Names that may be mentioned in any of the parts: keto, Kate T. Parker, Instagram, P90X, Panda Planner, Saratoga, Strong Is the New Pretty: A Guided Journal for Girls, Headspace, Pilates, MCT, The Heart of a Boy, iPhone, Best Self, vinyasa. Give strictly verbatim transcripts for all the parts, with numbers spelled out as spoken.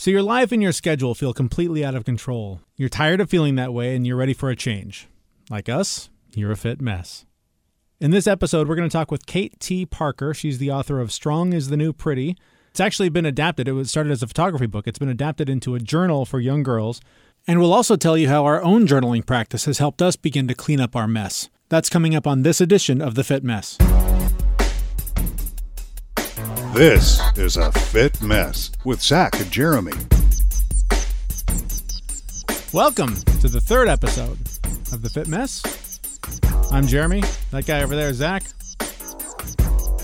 So your life and your schedule feel completely out of control. You're tired of feeling that way and you're ready for a change. Like us, you're a fit mess. In this episode, we're going to talk with Kate T. Parker. She's the author of Strong Is the New Pretty. It's actually been adapted. It was started as a photography book. It's been adapted into a journal for young girls. And we'll also tell you how our own journaling practice has helped us begin to clean up our mess. That's coming up on this edition of The Fit Mess. This is A Fit Mess with Zach and Jeremy. Welcome to the third episode of The Fit Mess. I'm Jeremy. That guy over there is Zach.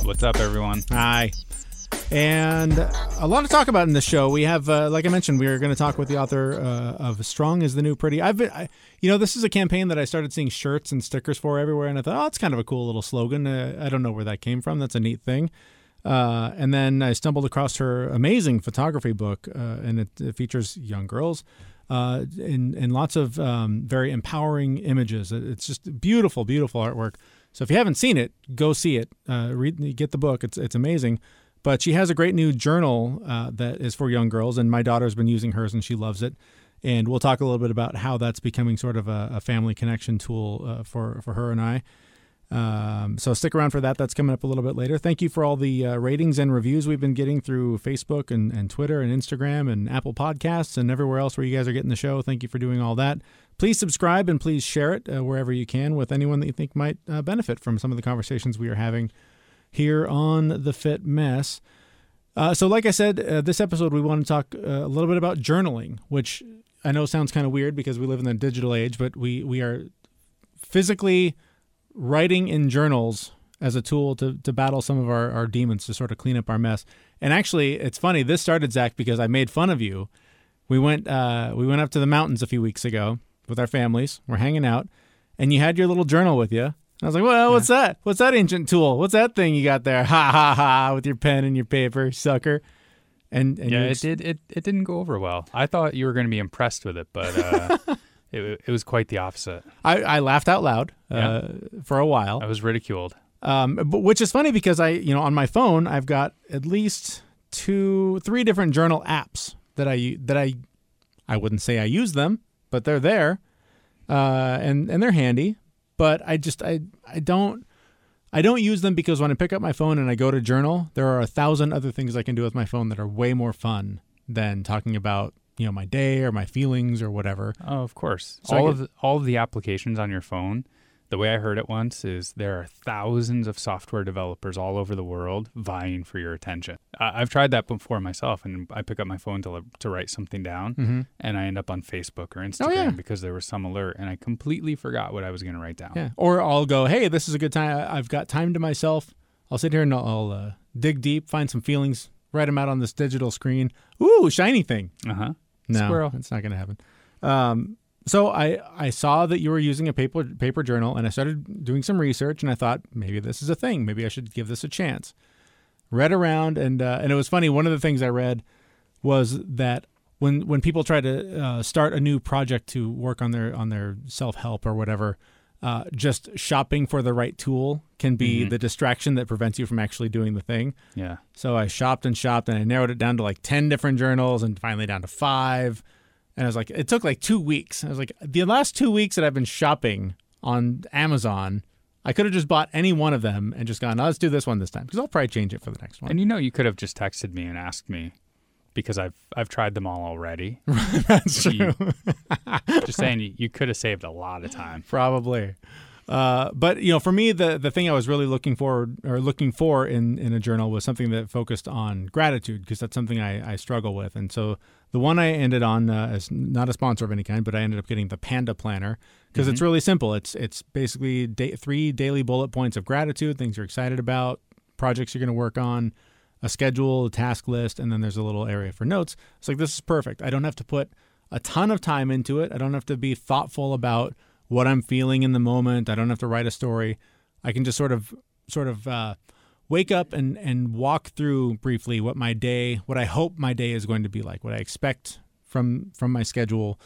What's up, everyone? Hi. And a lot to talk about in this show. We have, uh, like I mentioned, we are going to talk with the author uh, of Strong Is the New Pretty. I've been, I, you know, this is a campaign that I started seeing shirts and stickers for everywhere, and I thought, oh, it's kind of a cool little slogan. Uh, I don't know where that came from. That's a neat thing. Uh, and then I stumbled across her amazing photography book, uh, and it, it features young girls uh, and, and lots of um, very empowering images. It's just beautiful, beautiful artwork. So if you haven't seen it, go see it. Uh, read, get the book. It's it's amazing. But she has a great new journal uh, that is for young girls, and my daughter's been using hers, and she loves it. And we'll talk a little bit about how that's becoming sort of a, a family connection tool uh, for, for her and I. Um, so stick around for that. That's coming up a little bit later. Thank you for all the uh, ratings and reviews we've been getting through Facebook and, and Twitter and Instagram and Apple Podcasts and everywhere else where you guys are getting the show. Thank you for doing all that. Please subscribe and please share it uh, wherever you can with anyone that you think might uh, benefit from some of the conversations we are having here on The Fit Mess. Uh, so like I said, uh, this episode we want to talk uh, a little bit about journaling, which I know sounds kind of weird because we live in the digital age, but we, we are physically writing in journals as a tool to to battle some of our, our demons, to sort of clean up our mess. And actually, it's funny. This started, Zach, because I made fun of you. We went uh, we went up to the mountains a few weeks ago with our families. We're hanging out, and you had your little journal with you. And I was like, well, yeah. What's that? What's that ancient tool? What's that thing you got there? Ha, ha, ha, with your pen and your paper, sucker. And, and yeah, it, ex- did, it, it didn't go over well. I thought you were going to be impressed with it, but... Uh... It, it was quite the opposite. I, I laughed out loud uh, yeah. for a while. I was ridiculed. Um, but, which is funny because I, you know, on my phone, I've got at least two, three different journal apps that I that I, I wouldn't say I use them, but they're there, uh, and and they're handy. But I just I I don't I don't use them because when I pick up my phone and I go to journal, there are a thousand other things I can do with my phone that are way more fun than talking about, you know, my day or my feelings or whatever. Oh, of course. So all get, of the, all of the applications on your phone, the way I heard it once is there are thousands of software developers all over the world vying for your attention. I, I've tried that before myself, and I pick up my phone to to write something down, mm-hmm. and I end up on Facebook or Instagram oh, yeah. because there was some alert, and I completely forgot what I was going to write down. Yeah. Or I'll go, hey, this is a good time. I've got time to myself. I'll sit here and I'll, I'll uh, dig deep, find some feelings, write them out on this digital screen. Ooh, shiny thing. Uh-huh. No, Squirrel. It's not going to happen. Um, so I, I saw that you were using a paper paper journal, and I started doing some research, and I thought, maybe this is a thing. Maybe I should give this a chance. Read around, and uh, and it was funny. One of the things I read was that when when people try to uh, start a new project to work on their on their self-help or whatever, uh, just shopping for the right tool can be mm-hmm. the distraction that prevents you from actually doing the thing. Yeah. So I shopped and shopped, and I narrowed it down to like ten different journals and finally down to five. And I was like, it took like two weeks. I was like, the last two weeks that I've been shopping on Amazon, I could have just bought any one of them and just gone, oh, let's do this one this time because I'll probably change it for the next one. And you know, you could have just texted me and asked me because I've I've tried them all already. That's true. You, just saying, you, you could have saved a lot of time. Probably. Uh, but, you know, for me, the, the thing I was really looking for or looking for in, in a journal was something that focused on gratitude because that's something I, I struggle with. And so the one I ended on uh, is not a sponsor of any kind, but I ended up getting the Panda Planner because mm-hmm. it's really simple. It's it's basically da- three daily bullet points of gratitude, things you're excited about, projects you're going to work on, a schedule, a task list, and then there's a little area for notes. It's like, this is perfect. I don't have to put a ton of time into it. I don't have to be thoughtful about what I'm feeling in the moment. I don't have to write a story. I can just sort of sort of uh, wake up and, and walk through briefly what my day, what I hope my day is going to be like, what I expect from from my schedule.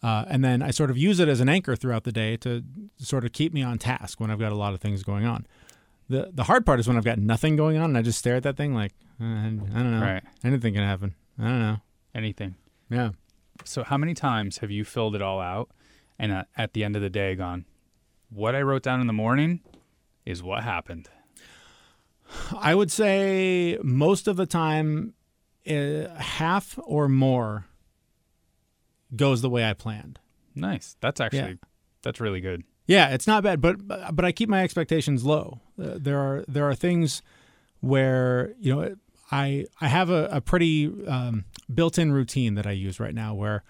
Uh, and then I sort of use it as an anchor throughout the day to sort of keep me on task when I've got a lot of things going on. The The hard part is when I've got nothing going on and I just stare at that thing like, uh, I don't know. Right. Anything can happen. I don't know. anything. Yeah. So how many times have you filled it all out and uh, at the end of the day gone, what I wrote down in the morning is what happened? I would say most of the time, uh, half or more goes the way I planned. Nice. That's actually, yeah. that's really good. Yeah, it's not bad, but but I keep my expectations low. Uh, there are there are things where, you know, I I have a, a pretty um, built-in routine that I use right now where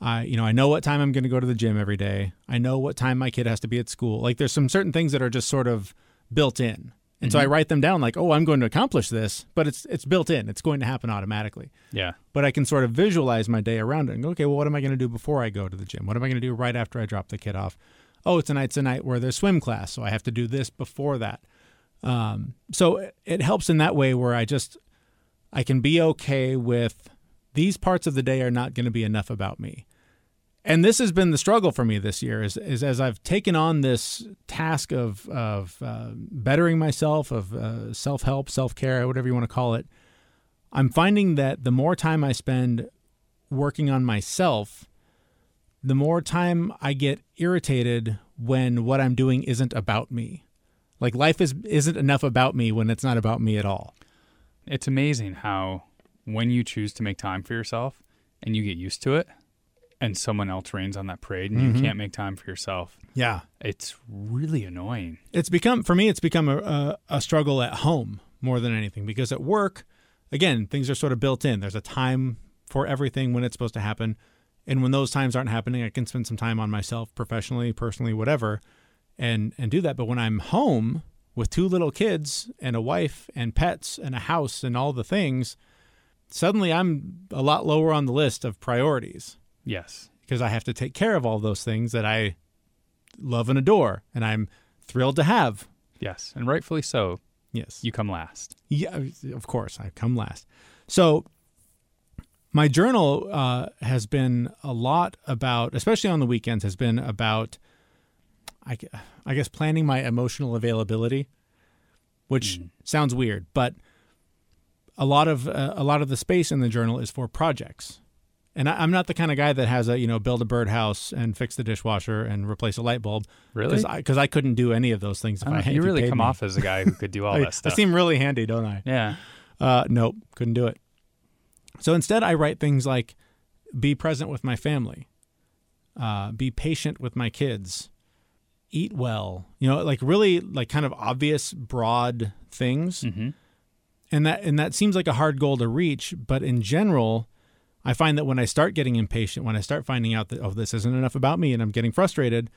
I, you know, I know what time I'm going to go to the gym every day. I know what time my kid has to be at school. Like there's some certain things that are just sort of built in. And mm-hmm. so I write them down like, oh, I'm going to accomplish this, but it's it's built in. It's going to happen automatically. Yeah. But I can sort of visualize my day around it and go, okay, well, what am I going to do before I go to the gym? What am I going to do right after I drop the kid off? Oh, tonight's a night where there's swim class, so I have to do this before that. Um, so it, it helps in that way where I just, I can be okay with these parts of the day are not going to be enough about me. And this has been the struggle for me this year is, is as I've taken on this task of, of uh, bettering myself, of uh, self-help, self-care, whatever you want to call it, I'm finding that the more time I spend working on myself, the more time I get irritated when what I'm doing isn't about me. Like life is, isn't enough about me when it's not about me at all. It's amazing how when you choose to make time for yourself and you get used to it and someone else rains on that parade and mm-hmm. you can't make time for yourself. Yeah. It's really annoying. It's become, for me, it's become a, a, a struggle at home more than anything because at work, again, things are sort of built in. There's a time for everything when it's supposed to happen. And when those times aren't happening, I can spend some time on myself professionally, personally, whatever, and and do that. But when I'm home with two little kids and a wife and pets and a house and all the things, suddenly I'm a lot lower on the list of priorities. Yes. Because I have to take care of all those things that I love and adore and I'm thrilled to have. Yes, and rightfully so. Yes. You come last. Yeah, of course, I come last. So my journal uh, has been a lot about, especially on the weekends, has been about, I, I guess, planning my emotional availability, which mm. sounds weird, but a lot of uh, a lot of the space in the journal is for projects. And I, I'm not the kind of guy that has a, you know, build a birdhouse and fix the dishwasher and replace a light bulb. Really? Because I, I couldn't do any of those things if I, I had to. You really you come me. off as a guy who could do all I, that stuff. I seem really handy, don't I? Yeah. Uh, nope, couldn't do it. So instead, I write things like, be present with my family, uh, be patient with my kids, eat well, you know, like really like kind of obvious, broad things. Mm-hmm. And that and that seems like a hard goal to reach. But in general, I find that when I start getting impatient, when I start finding out that, oh, this isn't enough about me and I'm getting frustrated,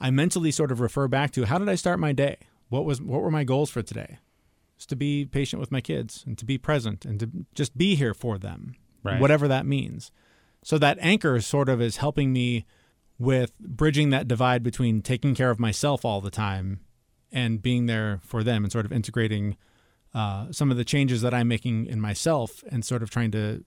I mentally sort of refer back to how did I start my day? What was what were my goals for today? To be patient with my kids and to be present and to just be here for them, right. Whatever that means. So that anchor sort of is helping me with bridging that divide between taking care of myself all the time and being there for them and sort of integrating uh, some of the changes that I'm making in myself and sort of trying to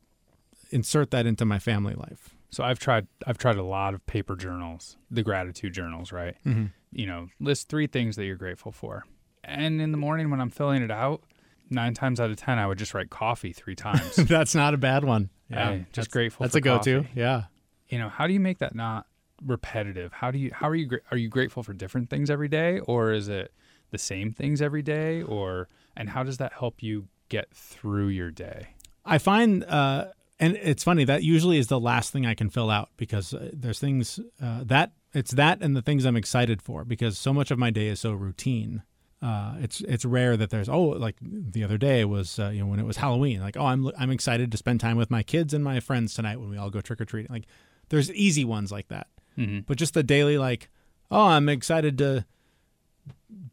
insert that into my family life. So I've tried I've tried a lot of paper journals, the gratitude journals, right? Mm-hmm. You know, list three things that you're grateful for. And in the morning when I'm filling it out, nine times out of ten, I would just write coffee three times. That's not a bad one. Yeah, hey, just that's, grateful. That's for a coffee. Go-to. Yeah. You know, how do you make that not repetitive? How do you? How are you? Are you grateful for different things every day, or is it the same things every day? Or and how does that help you get through your day? I find, uh, and it's funny that usually is the last thing I can fill out because there's things uh, that it's that and the things I'm excited for because so much of my day is so routine. Uh, it's it's rare that there's, oh, like the other day was, uh, you know, when it was Halloween, like, oh, I'm I'm excited to spend time with my kids and my friends tonight when we all go trick-or-treating. Like, there's easy ones like that. Mm-hmm. But just the daily, like, oh, I'm excited to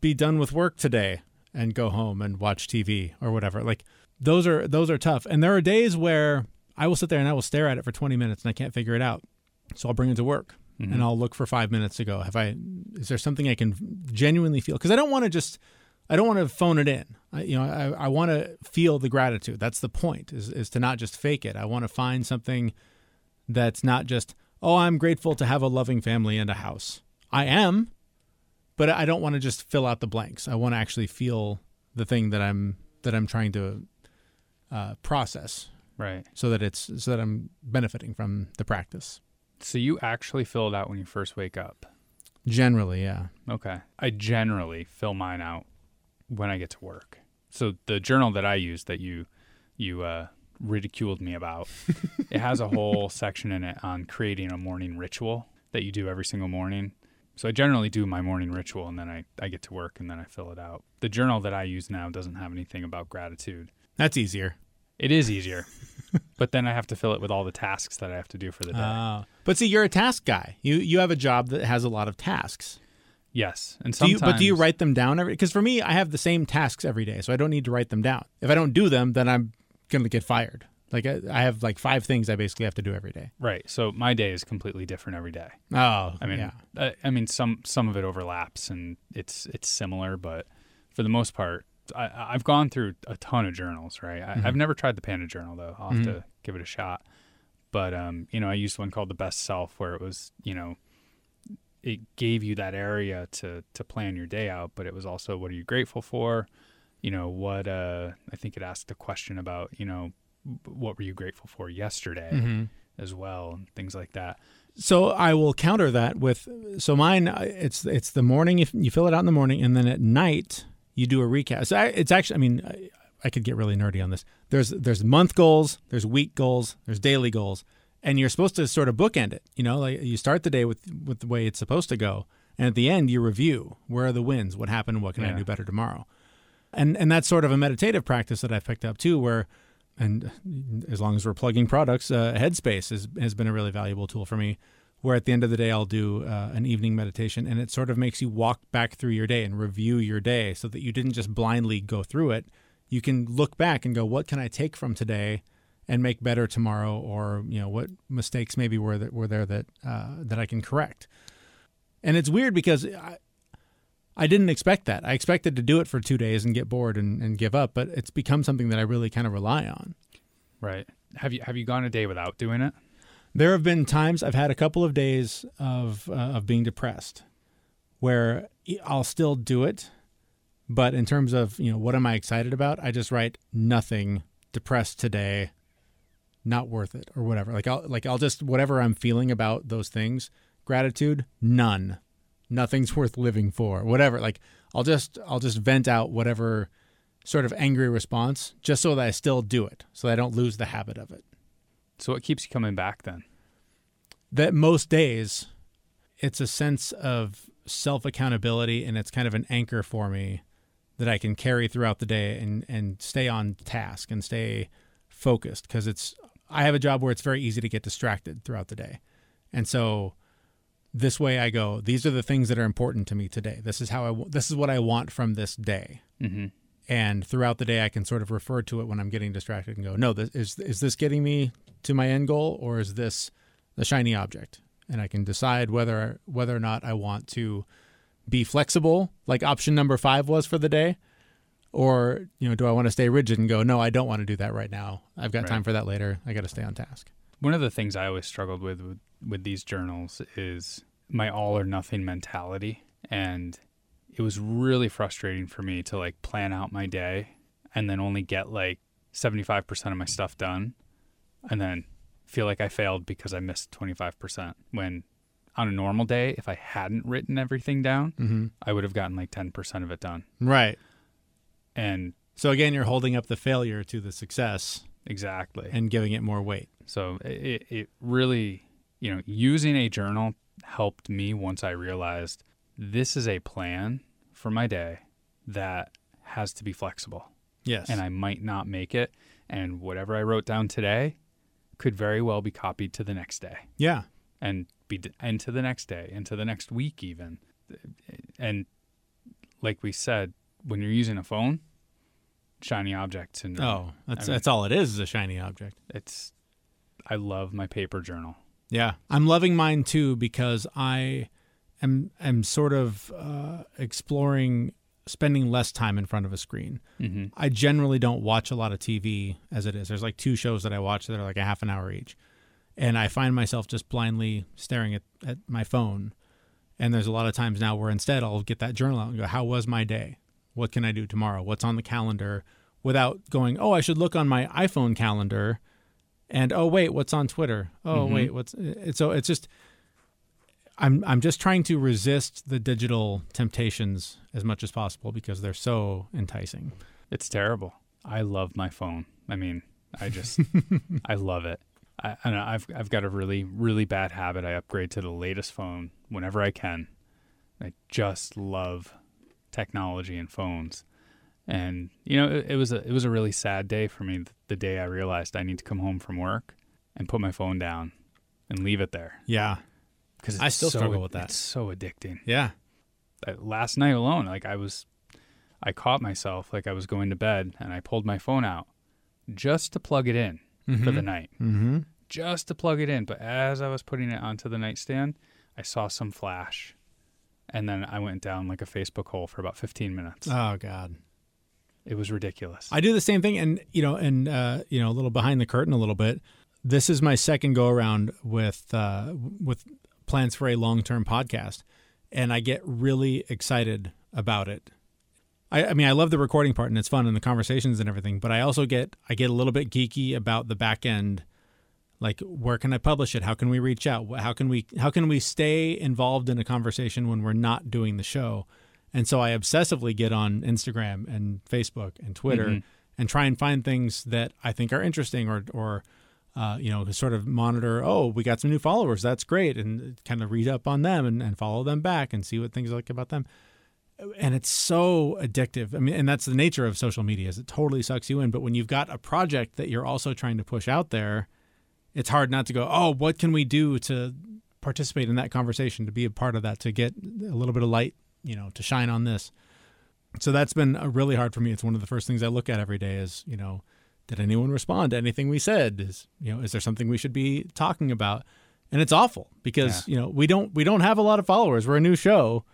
be done with work today and go home and watch T V or whatever. Like, those are those are tough. And there are days where I will sit there and I will stare at it for twenty minutes and I can't figure it out. So I'll bring it to work. Mm-hmm. And I'll look for five minutes to go. Have I? Is there something I can genuinely feel? Because I don't want to just, I don't want to phone it in. I, you know, I, I want to feel the gratitude. That's the point. Is is to not just fake it. I want to find something that's not just, oh, I'm grateful to have a loving family and a house. I am, but I don't want to just fill out the blanks. I want to actually feel the thing that I'm that I'm trying to uh, process. Right. So that it's so that I'm benefiting from the practice. So you actually fill it out when you first wake up? Generally, yeah. Okay. I generally fill mine out when I get to work. So the journal that I use that you you uh, ridiculed me about, it has a whole section in it on creating a morning ritual that you do every single morning. So I generally do my morning ritual, and then I, I get to work, and then I fill it out. The journal that I use now doesn't have anything about gratitude. That's easier. It is easier. But then I have to fill it with all the tasks that I have to do for the day. Uh, but see, you're a task guy. You you have a job that has a lot of tasks. Yes. And sometimes, do you, but do you write them down every day? Because for me, I have the same tasks every day, so I don't need to write them down. If I don't do them, then I'm going to get fired. Like I, I have like five things I basically have to do every day. Right. So my day is completely different every day. Oh, I mean, yeah. I, I mean, some some of it overlaps and it's it's similar, but for the most part, I, I've gone through a ton of journals, right? I, mm-hmm. I've never tried the Panda journal, though. I'll have mm-hmm. to give it a shot. But, um, you know, I used one called The Best Self where it was, you know, it gave you that area to, to plan your day out, but it was also, what are you grateful for? You know, what, uh, I think it asked the question about, you know, what were you grateful for yesterday mm-hmm. as well, and things like that. So I will counter that with, so mine, it's, it's the morning, if you fill it out in the morning, and then at night, you do a recap. So I, it's actually, I mean, I, I could get really nerdy on this. There's there's month goals, there's week goals, there's daily goals, and you're supposed to sort of bookend it. You know, like you start the day with, with the way it's supposed to go, and at the end you review where are the wins, what happened, what can yeah. I do better tomorrow, and and that's sort of a meditative practice that I've picked up too. Where, and as long as we're plugging products, uh, Headspace has has been a really valuable tool for me. Where at the end of the day, I'll do uh, an evening meditation, and it sort of makes you walk back through your day and review your day so that you didn't just blindly go through it. You can look back and go, what can I take from today and make better tomorrow? Or, you know, what mistakes maybe were that were there that uh, that I can correct? And it's weird because I, I didn't expect that. I expected to do it for two days and get bored and, and give up, but it's become something that I really kind of rely on. Right. Have you have you gone a day without doing it? There have been times I've had a couple of days of uh, of being depressed where I'll still do it, but in terms of, you know, what am I excited about, I just write nothing, depressed today, not worth it, or whatever. Like I'll like I'll just, whatever I'm feeling about those things, gratitude, none, nothing's worth living for, whatever. Like I'll just I'll just vent out whatever sort of angry response just so that I still do it, so that I don't lose the habit of it. So what keeps you coming back then? That most days, it's a sense of self-accountability, and it's kind of an anchor for me that I can carry throughout the day and, and stay on task and stay focused, because it's I have a job where it's very easy to get distracted throughout the day. And so this way I go, these are the things that are important to me today. This is how I, this is what I want from this day. Mm-hmm. And throughout the day, I can sort of refer to it when I'm getting distracted and go, no, this, is is this getting me to my end goal, or is this a shiny object? And I can decide whether whether or not I want to be flexible, like option number five was for the day, or, you know, do I want to stay rigid and go, no, I don't want to do that right now. I've got right. time for that later. I got to stay on task. One of the things I always struggled with, with with these journals is my all or nothing mentality, and it was really frustrating for me to like plan out my day and then only get like seventy-five percent of my stuff done and then feel like I failed because I missed twenty-five percent. When on a normal day, if I hadn't written everything down, mm-hmm. I would have gotten like ten percent of it done. Right. And so again, you're holding up the failure to the success. Exactly. And giving it more weight. So it, it really, you know, using a journal helped me once I realized this is a plan for my day that has to be flexible. Yes. And I might not make it. And whatever I wrote down today could very well be copied to the next day. Yeah. And be and to the next day, and to the next week even. And like we said, when you're using a phone, shiny object syndrome. Oh, that's I mean, that's all it is, is a shiny object. It's I love my paper journal. Yeah. I'm loving mine too because I I'm I'm sort of uh, exploring spending less time in front of a screen. Mm-hmm. I generally don't watch a lot of T V as it is. There's like two shows that I watch that are like a half an hour each. And I find myself just blindly staring at, at my phone. And there's a lot of times now where instead I'll get that journal out and go, how was my day? What can I do tomorrow? What's on the calendar? Without going, oh, I should look on my iPhone calendar And oh wait, what's on Twitter? Oh mm-hmm. wait, what's so it's just I'm I'm just trying to resist the digital temptations as much as possible because they're so enticing. It's terrible. I love my phone. I mean, I just I love it. I, I don't know, I've I've got a really really bad habit. I upgrade to the latest phone whenever I can. I just love technology and phones. And you know, it, it was a it was a really sad day for me the day I realized I need to come home from work and put my phone down and leave it there. Yeah. Because I still so, struggle with that. It's so addicting. Yeah. Last night alone, like I was, I caught myself like I was going to bed and I pulled my phone out just to plug it in mm-hmm. for the night, mm-hmm. just to plug it in. But as I was putting it onto the nightstand, I saw some flash, and then I went down like a Facebook hole for about fifteen minutes. Oh God, it was ridiculous. I do the same thing, and you know, and uh, you know, a little behind the curtain, a little bit. This is my second go around with uh, with. Plans for a long-term podcast, and I get really excited about it. I, I mean, I love the recording part, and it's fun, and the conversations and everything, but I also get I get a little bit geeky about the back end, like where can I publish it? How can we reach out? How can we how can we stay involved in a conversation when we're not doing the show? And so I obsessively get on Instagram and Facebook and Twitter mm-hmm. and try and find things that I think are interesting or or. Uh, you know, to sort of monitor, oh, we got some new followers. That's great. And kind of read up on them and, and follow them back and see what things like about them. And it's so addictive. I mean, and that's the nature of social media is it totally sucks you in. But when you've got a project that you're also trying to push out there, it's hard not to go, oh, what can we do to participate in that conversation, to be a part of that, to get a little bit of light, you know, to shine on this. So that's been really hard for me. It's one of the first things I look at every day is, you know, did anyone respond to anything we said? Is, you know, is there something we should be talking about? And it's awful because, yeah. you know, we don't we don't have a lot of followers. We're a new show.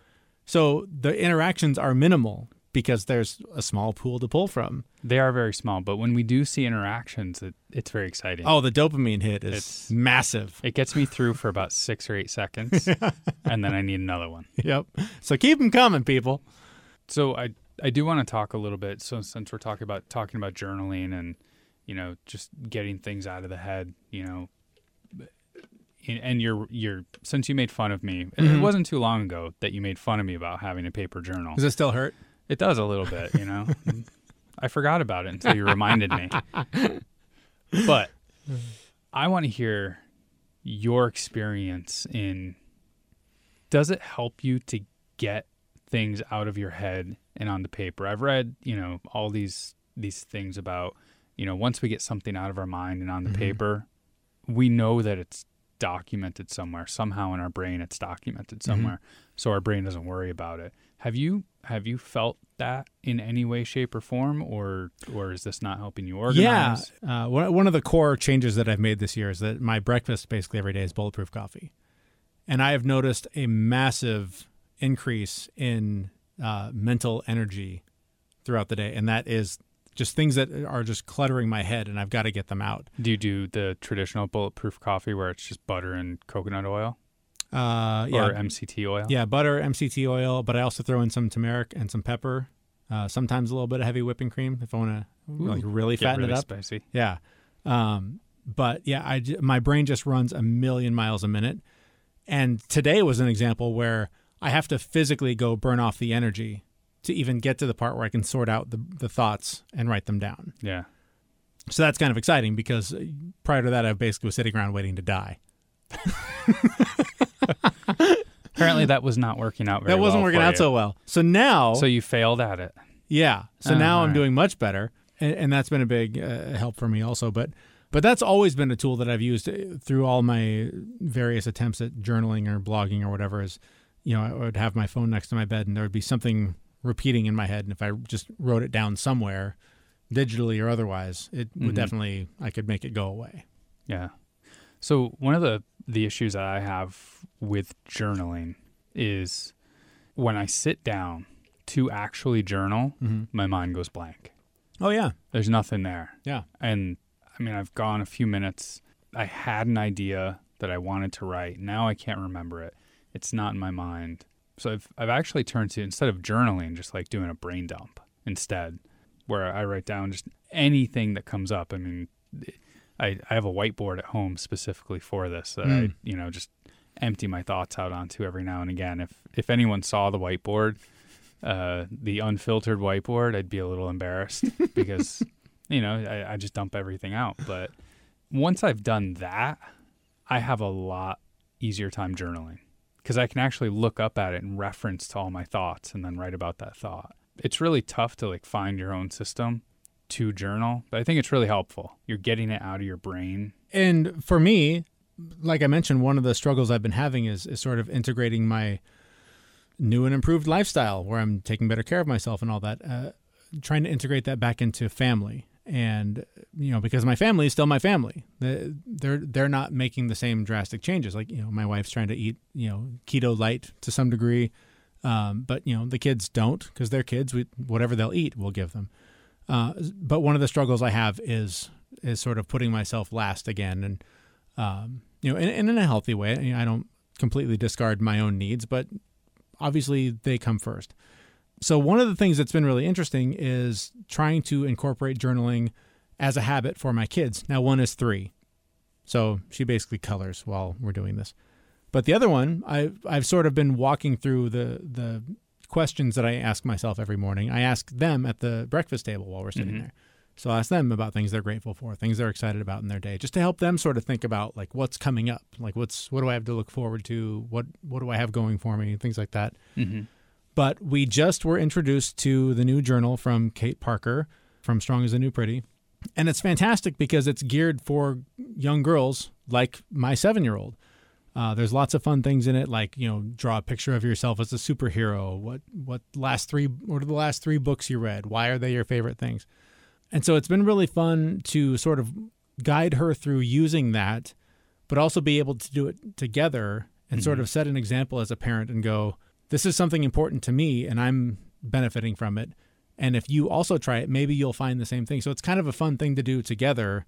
So the interactions are minimal because there's a small pool to pull from. They are very small. But when we do see interactions, it, it's very exciting. Oh, the dopamine hit is it's, massive. It gets me through for about six or eight seconds. And then I need another one. Yep. So keep them coming, people. So I, I do want to talk a little bit. So since we're talking about talking about journaling and, you know, just getting things out of the head, you know, and you're, you're since you made fun of me, mm-hmm. it wasn't too long ago that you made fun of me about having a paper journal. Does it still hurt? It does a little bit, you know. I forgot about it until you reminded me. But I want to hear your experience in, does it help you to get things out of your head and on the paper? I've read, you know, all these these things about, you know, once we get something out of our mind and on the mm-hmm. paper, we know that it's documented somewhere. Somehow in our brain, it's documented somewhere. Mm-hmm. So our brain doesn't worry about it. Have you have you felt that in any way, shape, or form, or or is this not helping you organize? Yeah. Uh, one of the core changes that I've made this year is that my breakfast basically every day is bulletproof coffee. And I have noticed a massive increase in uh, mental energy throughout the day, and that is just things that are just cluttering my head, and I've got to get them out. Do you do the traditional bulletproof coffee where it's just butter and coconut oil? Uh, yeah. Or M C T oil? Yeah, butter, M C T oil, but I also throw in some turmeric and some pepper, uh, sometimes a little bit of heavy whipping cream if I want to like really fatten really it up. Spicy. Yeah. Um, but yeah, I, my brain just runs a million miles a minute. And today was an example where I have to physically go burn off the energy to even get to the part where I can sort out the, the thoughts and write them down. Yeah. So that's kind of exciting because prior to that, I basically was sitting around waiting to die. Apparently that was not working out very well. That wasn't well working out you. so well. So now... So you failed at it. Yeah. So oh, now I'm right. doing much better, and, and that's been a big uh, help for me also. But but that's always been a tool that I've used through all my various attempts at journaling or blogging or whatever is, you know, I would have my phone next to my bed and there would be something repeating in my head, and if I just wrote it down somewhere, digitally or otherwise, it would mm-hmm. definitely, I could make it go away. Yeah. So one of the, the issues that I have with journaling is when I sit down to actually journal, mm-hmm. my mind goes blank. Oh, yeah. There's nothing there. Yeah. And, I mean, I've gone a few minutes. I had an idea that I wanted to write. Now I can't remember it. It's not in my mind. So I've I've actually turned to, instead of journaling, just like doing a brain dump instead, where I write down just anything that comes up. I mean, I, I have a whiteboard at home specifically for this that mm. I, you know, just empty my thoughts out onto every now and again. If if anyone saw the whiteboard, uh, the unfiltered whiteboard, I'd be a little embarrassed because, you know, I, I just dump everything out. But once I've done that, I have a lot easier time journaling because I can actually look up at it and reference to all my thoughts and then write about that thought. It's really tough to like find your own system to journal, but I think it's really helpful. You're getting it out of your brain. And for me, like I mentioned, one of the struggles I've been having is, is sort of integrating my new and improved lifestyle where I'm taking better care of myself and all that, uh, trying to integrate that back into family. And, you know, because my family is still my family, they're, they're not making the same drastic changes. Like, you know, my wife's trying to eat, you know, keto light to some degree. Um, but, you know, the kids don't because they're kids. We, whatever they'll eat, we'll give them. Uh, but one of the struggles I have is is sort of putting myself last again, and um, you know, and, and in a healthy way. I mean, I don't completely discard my own needs, but obviously they come first. So one of the things that's been really interesting is trying to incorporate journaling as a habit for my kids. Now, one is three, so she basically colors while we're doing this. But the other one, I've I've sort of been walking through the the. questions that I ask myself every morning. I ask them at the breakfast table while we're sitting mm-hmm. there. So I ask them about things they're grateful for, things they're excited about in their day, just to help them sort of think about like what's coming up, like what's what do I have to look forward to, what what do I have going for me, things like that. Mm-hmm. But we just were introduced to the new journal from Kate Parker from Strong Is the New Pretty, and it's fantastic because it's geared for young girls like my seven-year-old. Uh, there's lots of fun things in it, like, you know, draw a picture of yourself as a superhero. What what last three what are the last three books you read? Why are they your favorite things? And so it's been really fun to sort of guide her through using that, but also be able to do it together and mm-hmm. sort of set an example as a parent and go, this is something important to me and I'm benefiting from it. And if you also try it, maybe you'll find the same thing. So it's kind of a fun thing to do together,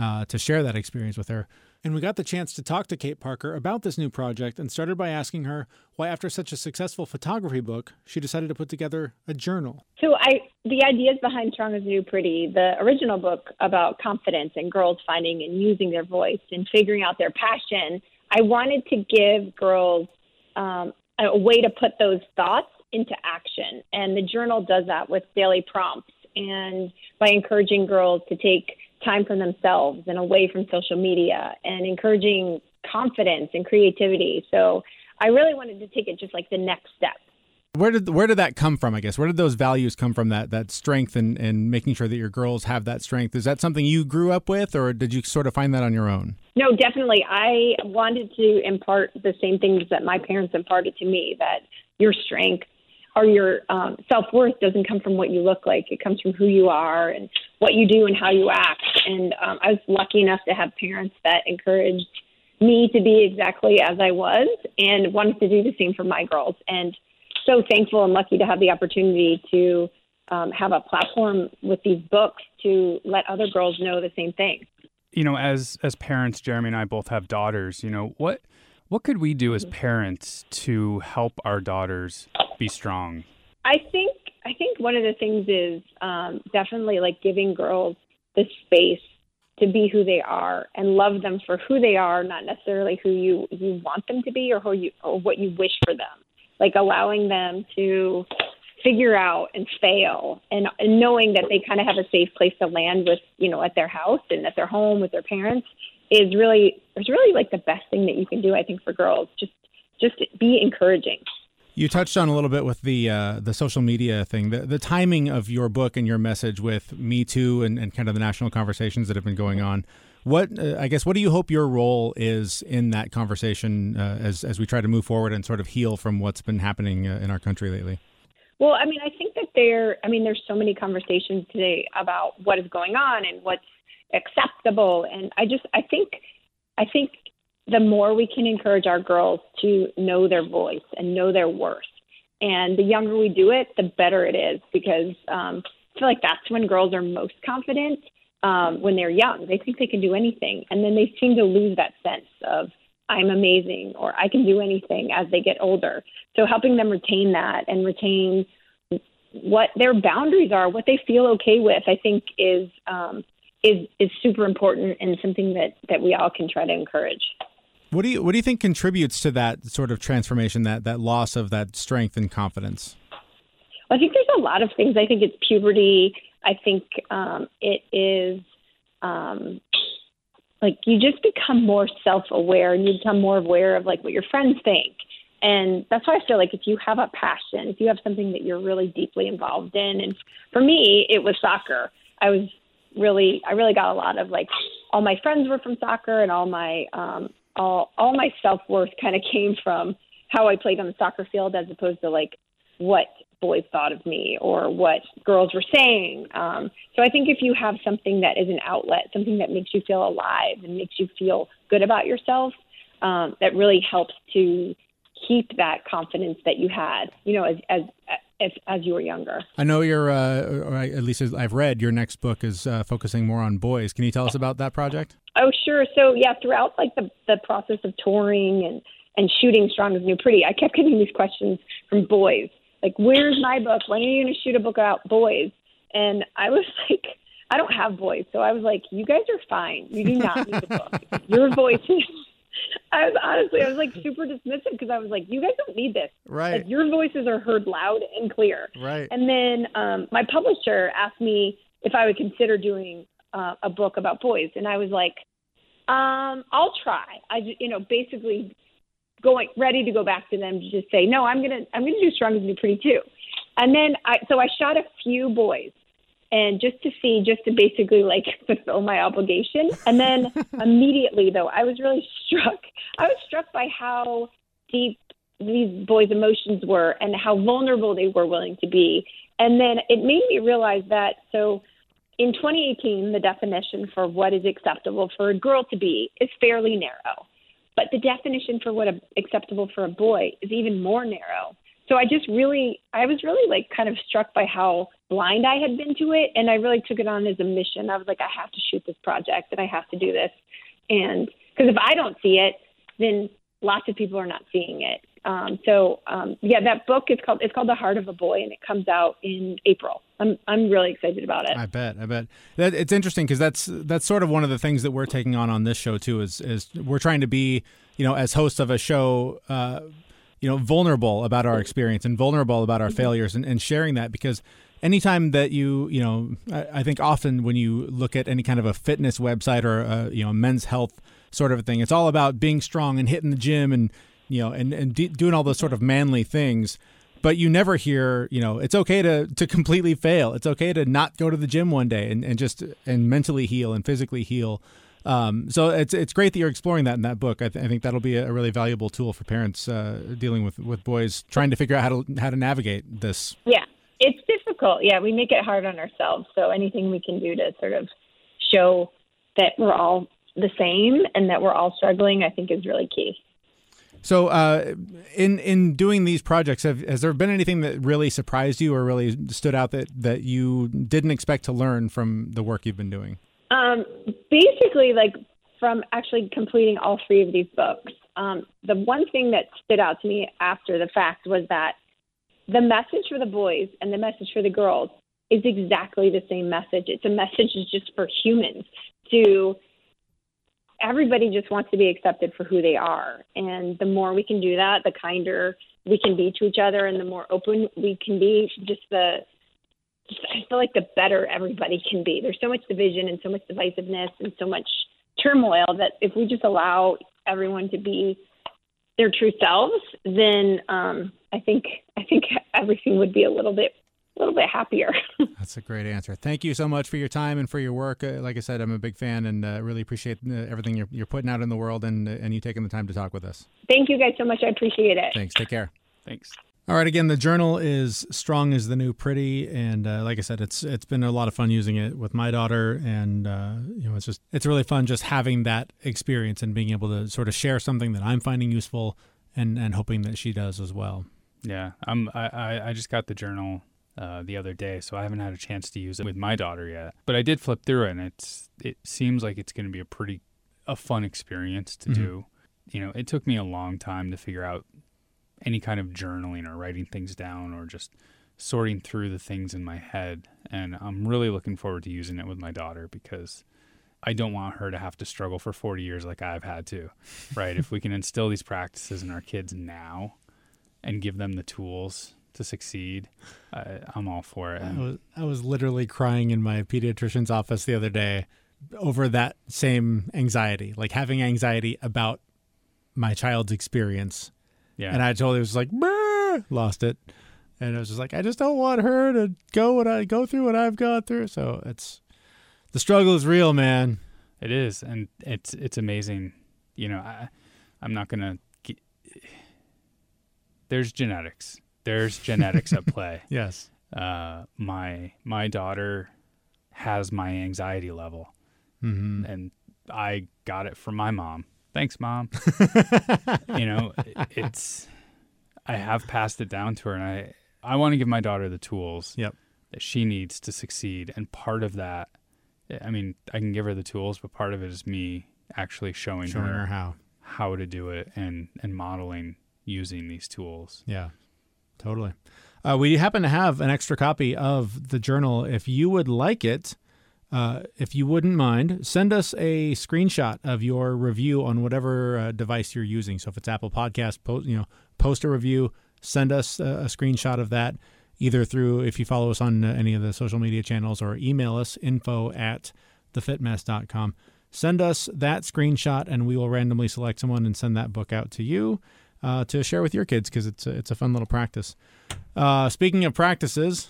uh, to share that experience with her. And we got the chance to talk to Kate Parker about this new project and started by asking her why, after such a successful photography book, she decided to put together a journal. So I, the ideas behind Strong Is the New Pretty, the original book about confidence and girls finding and using their voice and figuring out their passion, I wanted to give girls um, a way to put those thoughts into action. And the journal does that with daily prompts and by encouraging girls to take time for themselves and away from social media and encouraging confidence and creativity. So I really wanted to take it just like the next step. Where did where did that come from, I guess? Where did those values come from, that that strength and, and making sure that your girls have that strength? Is that something you grew up with, or did you sort of find that on your own? No, definitely. I wanted to impart the same things that my parents imparted to me, that your strength or your um, self-worth doesn't come from what you look like. It comes from who you are and what you do and how you act. And um, I was lucky enough to have parents that encouraged me to be exactly as I was and wanted to do the same for my girls. And so thankful and lucky to have the opportunity to um, have a platform with these books to let other girls know the same thing. You know, as as parents, Jeremy and I both have daughters. You know, what what could we do as parents to help our daughters be strong? I think I think one of the things is um, definitely like giving girls the space to be who they are and love them for who they are, not necessarily who you, you want them to be or who you or what you wish for them. Like allowing them to figure out and fail and, and knowing that they kind of have a safe place to land with, you know, at their house and at their home with their parents is really is really like the best thing that you can do, I think, for girls. Just just be encouraging. You touched on a little bit with the uh, the social media thing, the, the timing of your book and your message with Me Too and, and kind of the national conversations that have been going on. What uh, I guess, what do you hope your role is in that conversation uh, as, as we try to move forward and sort of heal from what's been happening uh, in our country lately? Well, I mean, I think that there, I mean, there's so many conversations today about what is going on and what's acceptable. And I just, I think, I think, the more we can encourage our girls to know their voice and know their worth. And the younger we do it, the better it is, because um, I feel like that's when girls are most confident, um, when they're young. They think they can do anything. And then they seem to lose that sense of I'm amazing or I can do anything as they get older. So helping them retain that and retain what their boundaries are, what they feel okay with, I think is um, is, is super important and something that, that we all can try to encourage. What do you what do you think contributes to that sort of transformation, that, that loss of that strength and confidence? Well, I think there's a lot of things. I think it's puberty. I think um, it is um, like you just become more self-aware and you become more aware of like what your friends think. And that's why I feel like if you have a passion, if you have something that you're really deeply involved in, and for me, it was soccer. I was really, I really got a lot of like, all my friends were from soccer, and all my, um, all, all my self-worth kind of came from how I played on the soccer field, as opposed to like what boys thought of me or what girls were saying. Um, so I think if you have something that is an outlet, something that makes you feel alive and makes you feel good about yourself, um, that really helps to keep that confidence that you had, you know, as as as, as you were younger. I know you're, uh, or at least I've read, your next book is uh, focusing more on boys. Can you tell us about that project? Oh, sure. So, yeah, throughout like the, the process of touring and, and shooting Strong Is the New Pretty, I kept getting these questions from boys. Like, where's my book? When are you going to shoot a book about boys? And I was like, I don't have boys. So I was like, you guys are fine. You do not need a book. Your voice is... I was honestly, I was like super dismissive because I was like, you guys don't need this. Right. Like, your voices are heard loud and clear. Right. And then um, my publisher asked me if I would consider doing uh, a book about boys. And I was like, um, I'll try. I, you know, basically going ready to go back to them to just say, no, I'm going to, I'm going to do Strong Is the New Pretty too. And then I, so I shot a few boys. And just to see, just to basically, like, fulfill my obligation. And then immediately, though, I was really struck. I was struck by how deep these boys' emotions were and how vulnerable they were willing to be. And then it made me realize that, so in twenty eighteen, the definition for what is acceptable for a girl to be is fairly narrow. But the definition for what is acceptable for a boy is even more narrow. So I just really, I was really like kind of struck by how blind I had been to it. And I really took it on as a mission. I was like, I have to shoot this project and I have to do this. And because if I don't see it, then lots of people are not seeing it. Um, so, um, yeah, that book is called, it's called The Heart of a Boy, and it comes out in April. I'm I'm really excited about it. I bet. I bet. That, it's interesting because that's that's sort of one of the things that we're taking on on this show, too, is, is we're trying to be, you know, as hosts of a show, uh you know, vulnerable about our experience and vulnerable about our failures and, and sharing that, because anytime that you, you know, I, I think often when you look at any kind of a fitness website or, a, you know, men's health sort of thing, it's all about being strong and hitting the gym and, you know, and, and de- doing all those sort of manly things. But you never hear, you know, it's okay to, to completely fail. It's okay to not go to the gym one day and, and just and mentally heal and physically heal. Um, so it's it's great that you're exploring that in that book. I, th- I think that'll be a really valuable tool for parents uh, dealing with, with boys, trying to figure out how to how to navigate this. Yeah, it's difficult. Yeah, we make it hard on ourselves. So anything we can do to sort of show that we're all the same and that we're all struggling, I think is really key. So uh, in in doing these projects, have, has there been anything that really surprised you or really stood out that, that you didn't expect to learn from the work you've been doing? Um, basically, like from actually completing all three of these books, um, the one thing that stood out to me after the fact was that the message for the boys and the message for the girls is exactly the same message. It's a message that's just for humans to everybody just wants to be accepted for who they are. And the more we can do that, the kinder we can be to each other and the more open we can be, just the I feel like the better everybody can be. There's so much division and so much divisiveness and so much turmoil that if we just allow everyone to be their true selves, then um, I think I think everything would be a little bit a little bit happier. That's a great answer. Thank you so much for your time and for your work. Uh, like I said, I'm a big fan and uh, really appreciate uh, everything you're you're putting out in the world and and you taking the time to talk with us. Thank you guys so much. I appreciate it. Thanks. Take care. Thanks. All right. Again, the journal is Strong Is the New Pretty, and uh, like I said, it's it's been a lot of fun using it with my daughter, and uh, you know, it's just it's really fun just having that experience and being able to sort of share something that I'm finding useful, and, and hoping that she does as well. Yeah, I'm I I just got the journal uh, the other day, so I haven't had a chance to use it with my daughter yet, but I did flip through it, and it's it seems like it's going to be a pretty a fun experience to mm-hmm. do. You know, it took me a long time to figure out any kind of journaling or writing things down or just sorting through the things in my head. And I'm really looking forward to using it with my daughter because I don't want her to have to struggle for forty years like I've had to, right? If we can instill these practices in our kids now and give them the tools to succeed, uh, I'm all for it. I was, I was literally crying in my pediatrician's office the other day over that same anxiety, like having anxiety about my child's experience. Yeah. And I totally was like, bah! Lost it. And I was just like, I just don't want her to go what I go through what I've gone through. So it's, the struggle is real, man. It is. And it's, it's amazing. You know, I, I'm not going to, there's genetics. There's genetics at play. Yes. Uh, my, my daughter has my anxiety level, mm-hmm. and I got it from my mom. Thanks, Mom. You know, it's, I have passed it down to her, and I, I want to give my daughter the tools yep. that she needs to succeed. And part of that, I mean, I can give her the tools, but part of it is me actually showing, showing her, her how how to do it and, and modeling using these tools. Yeah, totally. Uh, we happen to have an extra copy of the journal. If you would like it, uh, if you wouldn't mind, send us a screenshot of your review on whatever uh, device you're using. So if it's Apple Podcasts, post, you know, post a review, send us a, a screenshot of that, either through, if you follow us on any of the social media channels, or email us, info at the fit mess dot com. Send us that screenshot, and we will randomly select someone and send that book out to you uh, to share with your kids, because it's a, it's a fun little practice. Uh, speaking of practices,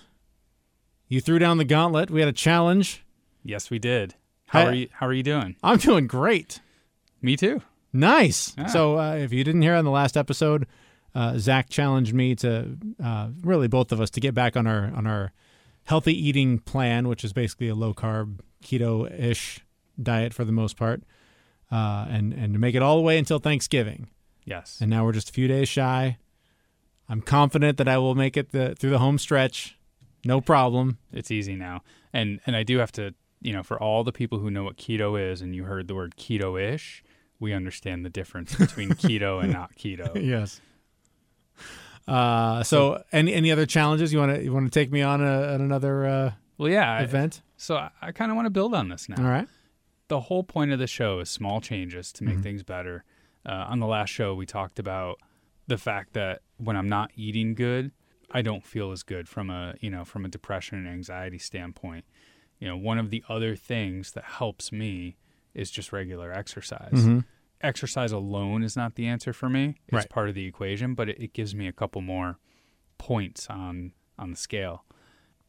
you threw down the gauntlet. We had a challenge. Yes, we did. How Hi. are you? How are you doing? I'm doing great. Me too. Nice. Ah. So uh, if you didn't hear on the last episode, Uh, Zach challenged me to uh, really both of us to get back on our on our healthy eating plan, which is basically a low carb keto-ish diet for the most part, uh, and and to make it all the way until Thanksgiving. Yes. And now we're just a few days shy. I'm confident that I will make it the, through the home stretch, no problem. It's easy now, and and I do have to, you know, for all the people who know what keto is, and you heard the word keto-ish, we understand the difference between keto and not keto. Yes. Uh, so any any other challenges you want to you want to take me on a, at another uh, well yeah event? I, so I, I kind of want to build on this now. All right. The whole point of the show is small changes to make mm-hmm. things better. Uh, on the last show, we talked about the fact that when I'm not eating good, I don't feel as good from a you know from a depression and anxiety standpoint. You know, one of the other things that helps me is just regular exercise. Mm-hmm. Exercise alone is not the answer for me. It's right. part of the equation, but it, it gives me a couple more points on on the scale.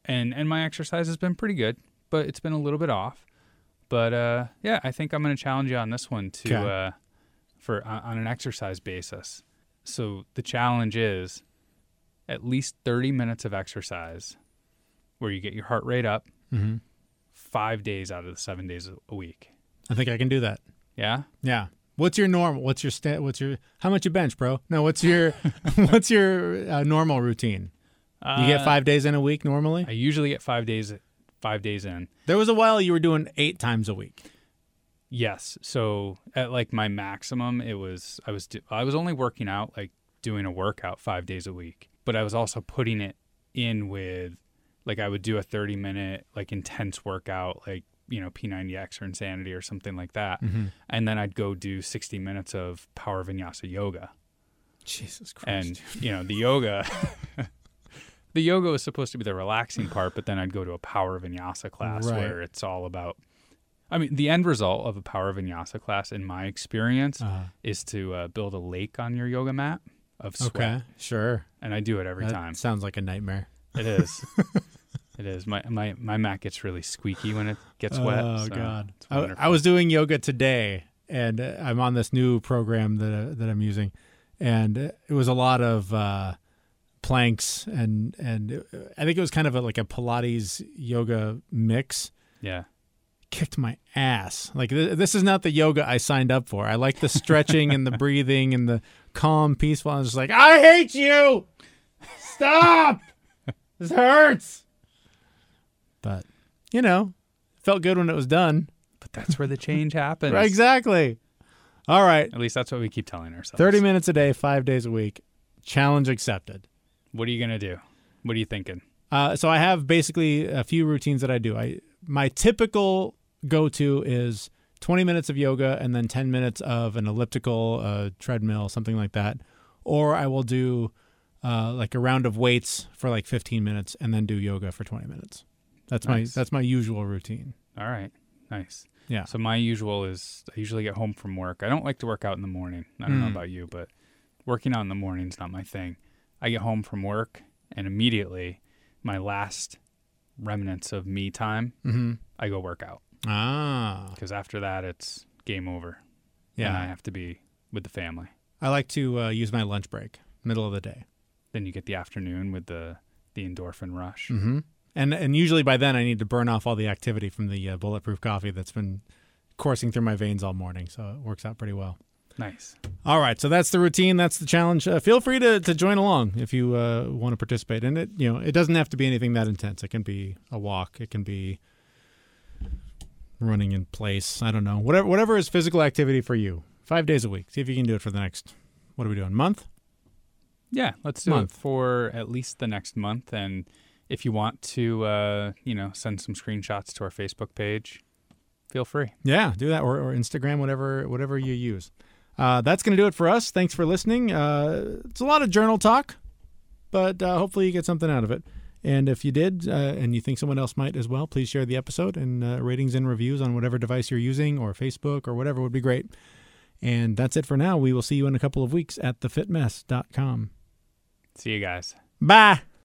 And and my exercise has been pretty good, but it's been a little bit off. But uh, yeah, I think I'm going to challenge you on this one to okay. uh, for uh, on an exercise basis. So the challenge is at least thirty minutes of exercise where you get your heart rate up mm-hmm. five days out of the seven days a week. I think I can do that. Yeah? Yeah. What's your normal? What's your sta- What's your? How much you bench, bro? No, what's your? what's your uh, normal routine? You uh, get five days in a week normally. I usually get five days, five days in. There was a while you were doing eight times a week. Yes. So at like my maximum, it was I was do- I was only working out like doing a workout five days a week, but I was also putting it in with like I would do a thirty minute like intense workout like. You know, P ninety X or Insanity or something like that. Mm-hmm. And then I'd go do sixty minutes of power vinyasa yoga. Jesus Christ. And, you know, the yoga, the yoga was supposed to be the relaxing part, but then I'd go to a power vinyasa class right. where it's all about, I mean, the end result of a power vinyasa class, in my experience, uh-huh. is to uh, build a lake on your yoga mat of sweat. Okay, sure. And I do it every that time. Sounds like a nightmare. It is. It is. My, my my mat gets really squeaky when it gets wet. Oh, so God. I, I was doing yoga today, and I'm on this new program that, that I'm using, and it was a lot of uh, planks, and and I think it was kind of a, like a Pilates yoga mix. Yeah. Kicked my ass. Like, th- this is not the yoga I signed up for. I like the stretching and the breathing and the calm, peaceful. I was just like, I hate you! Stop! This hurts! But, you know, felt good when it was done. But that's where the change happens. Right, exactly. All right. At least that's what we keep telling ourselves. thirty minutes a day, five days a week. Challenge accepted. What are you going to do? What are you thinking? Uh, so I have basically a few routines that I do. I My typical go-to is twenty minutes of yoga and then ten minutes of an elliptical, uh, treadmill, something like that. Or I will do uh, like a round of weights for like fifteen minutes and then do yoga for twenty minutes. That's nice. my that's my usual routine. All right. Nice. Yeah. So my usual is I usually get home from work. I don't like to work out in the morning. I don't mm. know about you, but working out in the morning is not my thing. I get home from work and immediately my last remnants of me time, mm-hmm. I go work out. Ah. Because after that, it's game over. Yeah. And I have to be with the family. I like to uh, use my lunch break, middle of the day. Then you get the afternoon with the, the endorphin rush. Mm-hmm. And and usually by then I need to burn off all the activity from the uh, bulletproof coffee that's been coursing through my veins all morning. So it works out pretty well. Nice. All right. So that's the routine. That's the challenge. Uh, feel free to, to join along if you uh, want to participate in it. You know, it doesn't have to be anything that intense. It can be a walk. It can be running in place. I don't know. Whatever whatever is physical activity for you. Five days a week. See if you can do it for the next, what are we doing, month? Yeah. Let's do month. it for at least the next month. And if you want to, uh, you know, send some screenshots to our Facebook page, feel free. Yeah, do that, or, or Instagram, whatever whatever you use. Uh, that's going to do it for us. Thanks for listening. Uh, it's a lot of journal talk, but uh, hopefully you get something out of it. And if you did, uh, and you think someone else might as well, please share the episode, and uh, ratings and reviews on whatever device you're using or Facebook or whatever would be great. And that's it for now. We will see you in a couple of weeks at the fit mess dot com. See you guys. Bye.